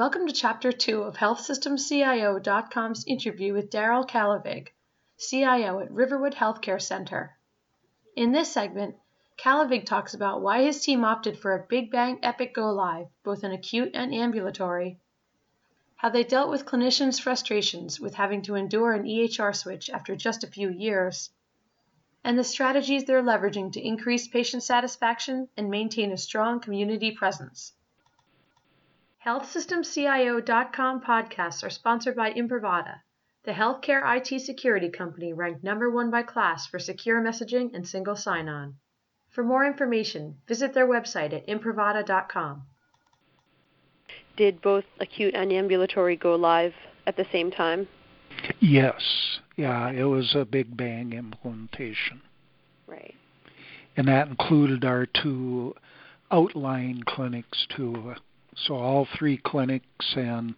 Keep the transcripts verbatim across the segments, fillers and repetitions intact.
Welcome to Chapter two of Health System C I O dot com's interview with Daryl Kallevig, C I O at Riverwood Healthcare Center. In this segment, Kallevig talks about why his team opted for a Big Bang Epic go-live, both in acute and ambulatory, how they dealt with clinicians' frustrations with having to endure an E H R switch after just a few years, and the strategies they're leveraging to increase patient satisfaction and maintain a strong community presence. Health System C I O dot com podcasts are sponsored by Imprivata, the healthcare I T security company ranked number one by class for secure messaging and single sign-on. For more information, visit their website at Imprivata dot com. Did both acute and ambulatory go live at the same time? Yes. Yeah, it was a Big Bang implementation. Right. And that included our two outlying clinics, too. So all three clinics and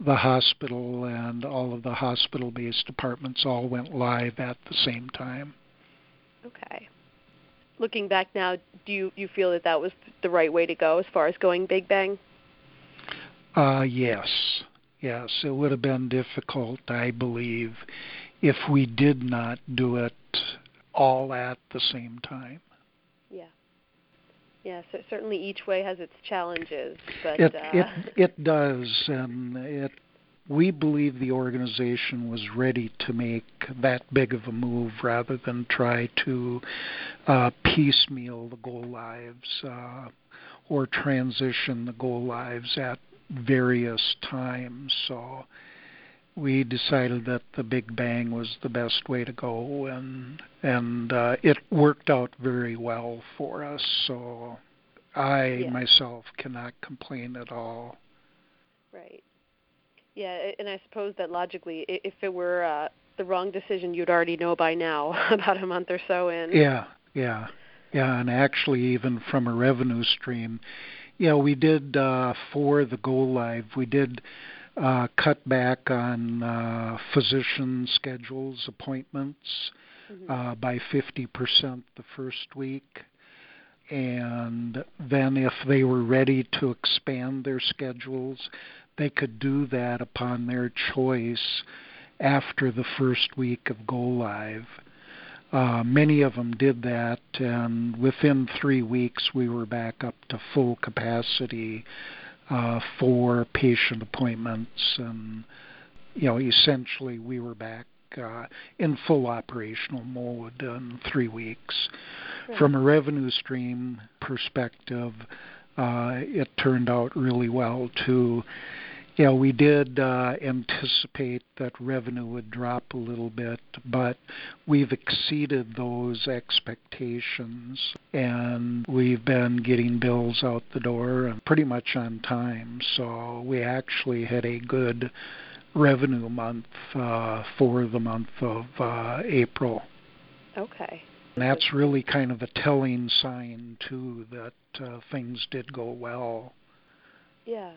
the hospital and all of the hospital-based departments all went live at the same time. Okay. Looking back now, do you, you feel that that was the right way to go as far as going Big Bang? Uh, yes. Yes, it would have been difficult, I believe, if we did not do it all at the same time. Yeah. Yeah, so certainly each way has its challenges. But, it, uh... it it does, and it we believe the organization was ready to make that big of a move rather than try to uh, piecemeal the go-lives uh, or transition the go-lives at various times. So we decided that the Big Bang was the best way to go, and and uh, it worked out very well for us, so I, yeah. myself, cannot complain at all. Right. Yeah, and I suppose that logically, if it were uh, the wrong decision, you'd already know by now, about a month or so in. Yeah, yeah, yeah, and actually even from a revenue stream, yeah, we did, uh, for the go-live, we did... Uh, cut back on uh, physician schedules, appointments mm-hmm. uh, by fifty percent the first week. And then if they were ready to expand their schedules, they could do that upon their choice after the first week of go live. Uh, many of them did that, and within three weeks we were back up to full capacity Uh, for patient appointments, and you know, essentially we were back uh, in full operational mode in three weeks. Right. From a revenue stream perspective, uh, it turned out really well too. You know, we did uh, anticipate that revenue would drop a little bit, but we've exceeded those expectations, and we've been getting bills out the door and pretty much on time. So we actually had a good revenue month uh, for the month of uh, April. Okay. And that's really kind of a telling sign, too, that uh, things did go well. Yeah.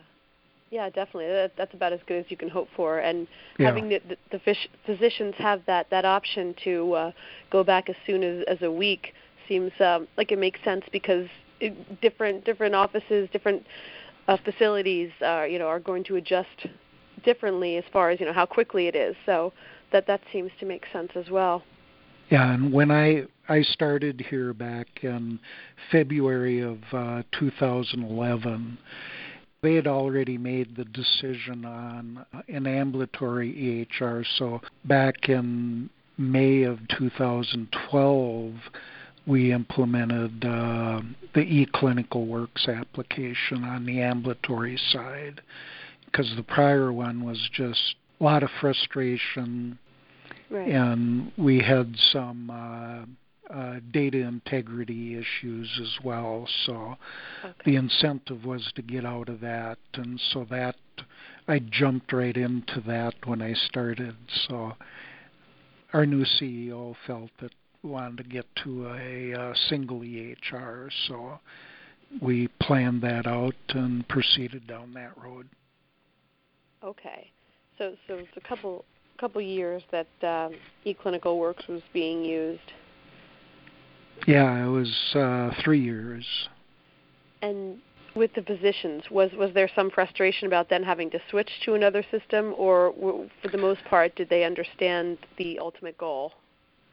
Yeah, definitely. That's about as good as you can hope for. And yeah. having the, the, the fish, physicians have that, that option to uh, go back as soon as, as a week seems um, like it makes sense, because it, different different offices, different uh, facilities are uh, you know are going to adjust differently as far as you know how quickly it is. So that that seems to make sense as well. Yeah, and when I I started here back in February of uh, two thousand eleven. They had already made the decision on an ambulatory E H R. So back in May of two thousand twelve, we implemented uh, the eClinicalWorks application on the ambulatory side, because the prior one was just a lot of frustration. Right. And we had some uh, Uh, data integrity issues as well, so okay. the incentive was to get out of that, and so that I jumped right into that when I started. So our new C E O felt that we wanted to get to a, a single E H R, so we planned that out and proceeded down that road. Okay, so so it's a couple couple years that um, eClinicalWorks was being used. Yeah, it was uh, three years. And with the physicians? Was was there some frustration about them having to switch to another system, or w- for the most part, did they understand the ultimate goal?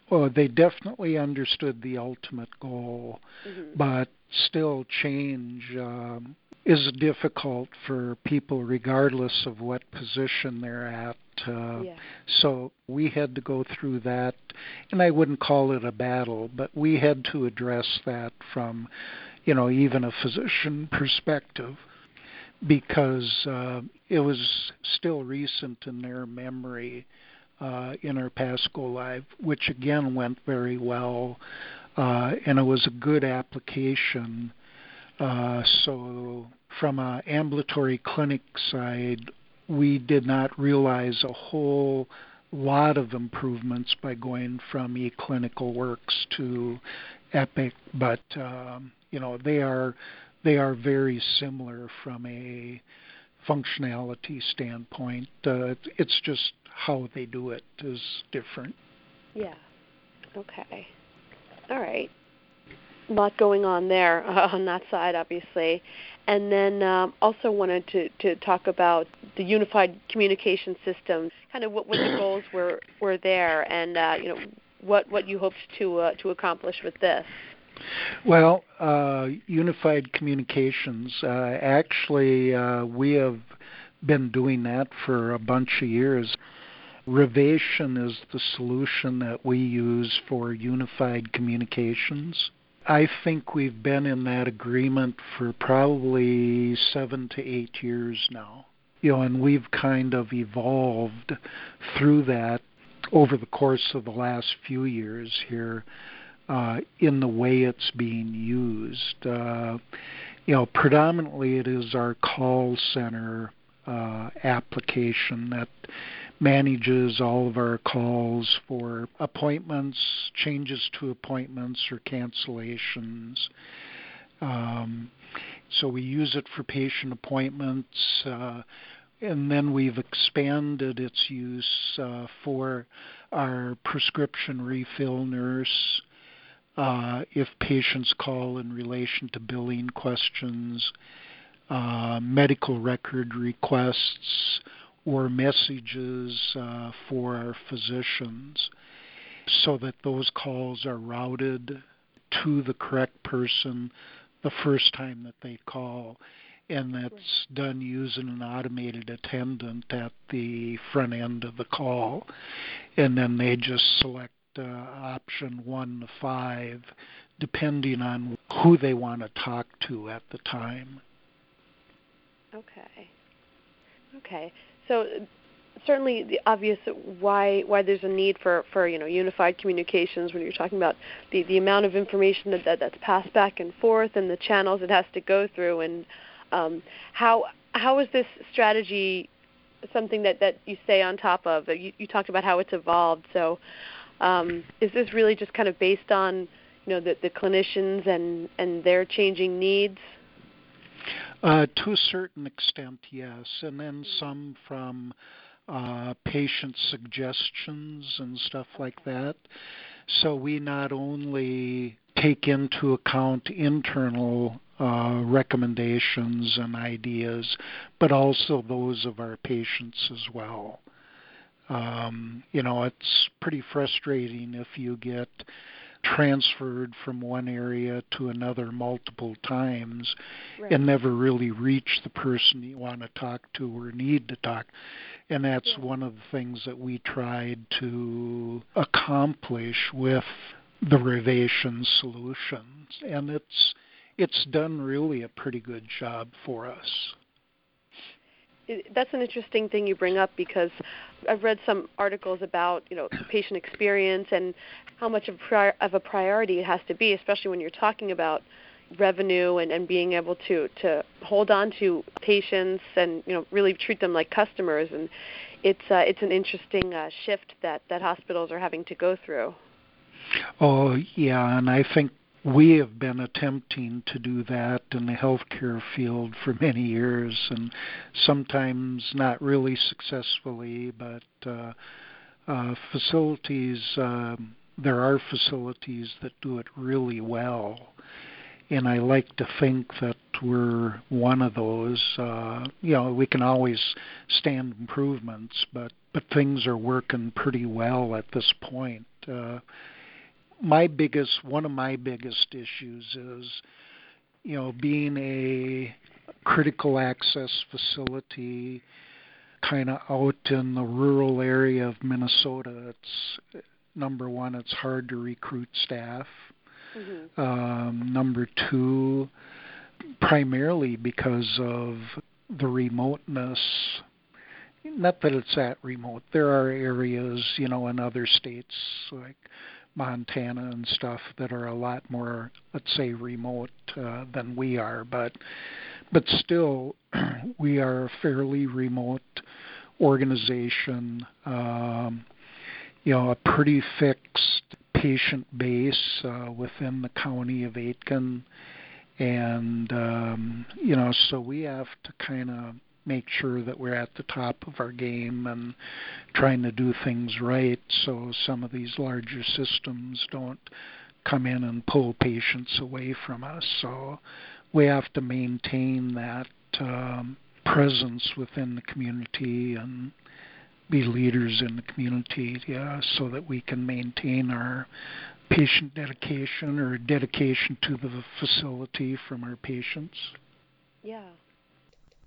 Well, they definitely understood the ultimate goal, mm-hmm. but still change um, is difficult for people regardless of what position they're at. Uh, yeah. So we had to go through that, and I wouldn't call it a battle, but we had to address that from, you know, even a physician perspective, because uh, it was still recent in their memory uh, in our past go live, which again went very well, uh, and it was a good application. Uh, so from an ambulatory clinic side, we did not realize a whole lot of improvements by going from eClinicalWorks to Epic, but um, you know they are they are very similar from a functionality standpoint. Uh, it's just how they do it is different. Yeah. Okay. All right. A lot going on there uh, on that side, obviously. And then um, also wanted to, to talk about the unified communication system, kind of what, what the goals were, were there, and uh, you know what, what you hoped to uh, to accomplish with this. Well, uh, unified communications, uh, actually uh, we have been doing that for a bunch of years. Revation is the solution that we use for unified communications. I think we've been in that agreement for probably seven to eight years now. You know, and we've kind of evolved through that over the course of the last few years here uh, in the way it's being used. Uh, you know, predominantly it is our call center uh, application that manages all of our calls for appointments, changes to appointments, or cancellations. Um, so we use it for patient appointments, uh, and then we've expanded its use uh, for our prescription refill nurse uh, if patients call in relation to billing questions, uh, medical record requests, or messages uh, for our physicians, so that those calls are routed to the correct person the first time that they call, and that's done using an automated attendant at the front end of the call, and then they just select uh, option one to five, depending on who they want to talk to at the time. Okay. Okay. So certainly the obvious why why there's a need for, for you know unified communications when you're talking about the, the amount of information that, that that's passed back and forth and the channels it has to go through, and um, how how is this strategy something that, that you stay on top of? You, you talked about how it's evolved. So um, is this really just kind of based on you know the, the clinicians and, and their changing needs? Uh, to a certain extent, yes, and then some from uh, patient suggestions and stuff like that. So we not only take into account internal uh, recommendations and ideas, but also those of our patients as well. Um, you know, it's pretty frustrating if you get transferred from one area to another multiple times, right, and never really reach the person you want to talk to or need to talk. And that's yeah. one of the things that we tried to accomplish with the Revation solutions. And it's it's done really a pretty good job for us. That's an interesting thing you bring up, because I've read some articles about, you know, patient experience and how much of, prior, of a priority it has to be, especially when you're talking about revenue and, and being able to, to hold on to patients and, you know, really treat them like customers. And it's uh, it's an interesting uh, shift that, that hospitals are having to go through. Oh, yeah, and I think we have been attempting to do that in the healthcare field for many years, and sometimes not really successfully, but uh, uh, facilities, uh, there are facilities that do it really well. and I like to think that we're one of those. Uh, you know, we can always stand improvements, but, but things are working pretty well at this point. Uh, my biggest, one of my biggest issues is, you know, being a critical access facility kind of out in the rural area of Minnesota, it's, number one, it's hard to recruit staff. Mm-hmm. Um, number two, primarily because of the remoteness. Not that it's that remote. There are areas, you know, in other states like Montana and stuff that are a lot more, let's say, remote uh, than we are. But but still, we are a fairly remote organization, um, you know, a pretty fixed patient base uh, within the county of Aitkin. And, um, you know, so we have to kind of make sure that we're at the top of our game and trying to do things right so some of these larger systems don't come in and pull patients away from us. So we have to maintain that um, presence within the community and be leaders in the community, yeah, so that we can maintain our patient dedication or dedication to the facility from our patients. Yeah.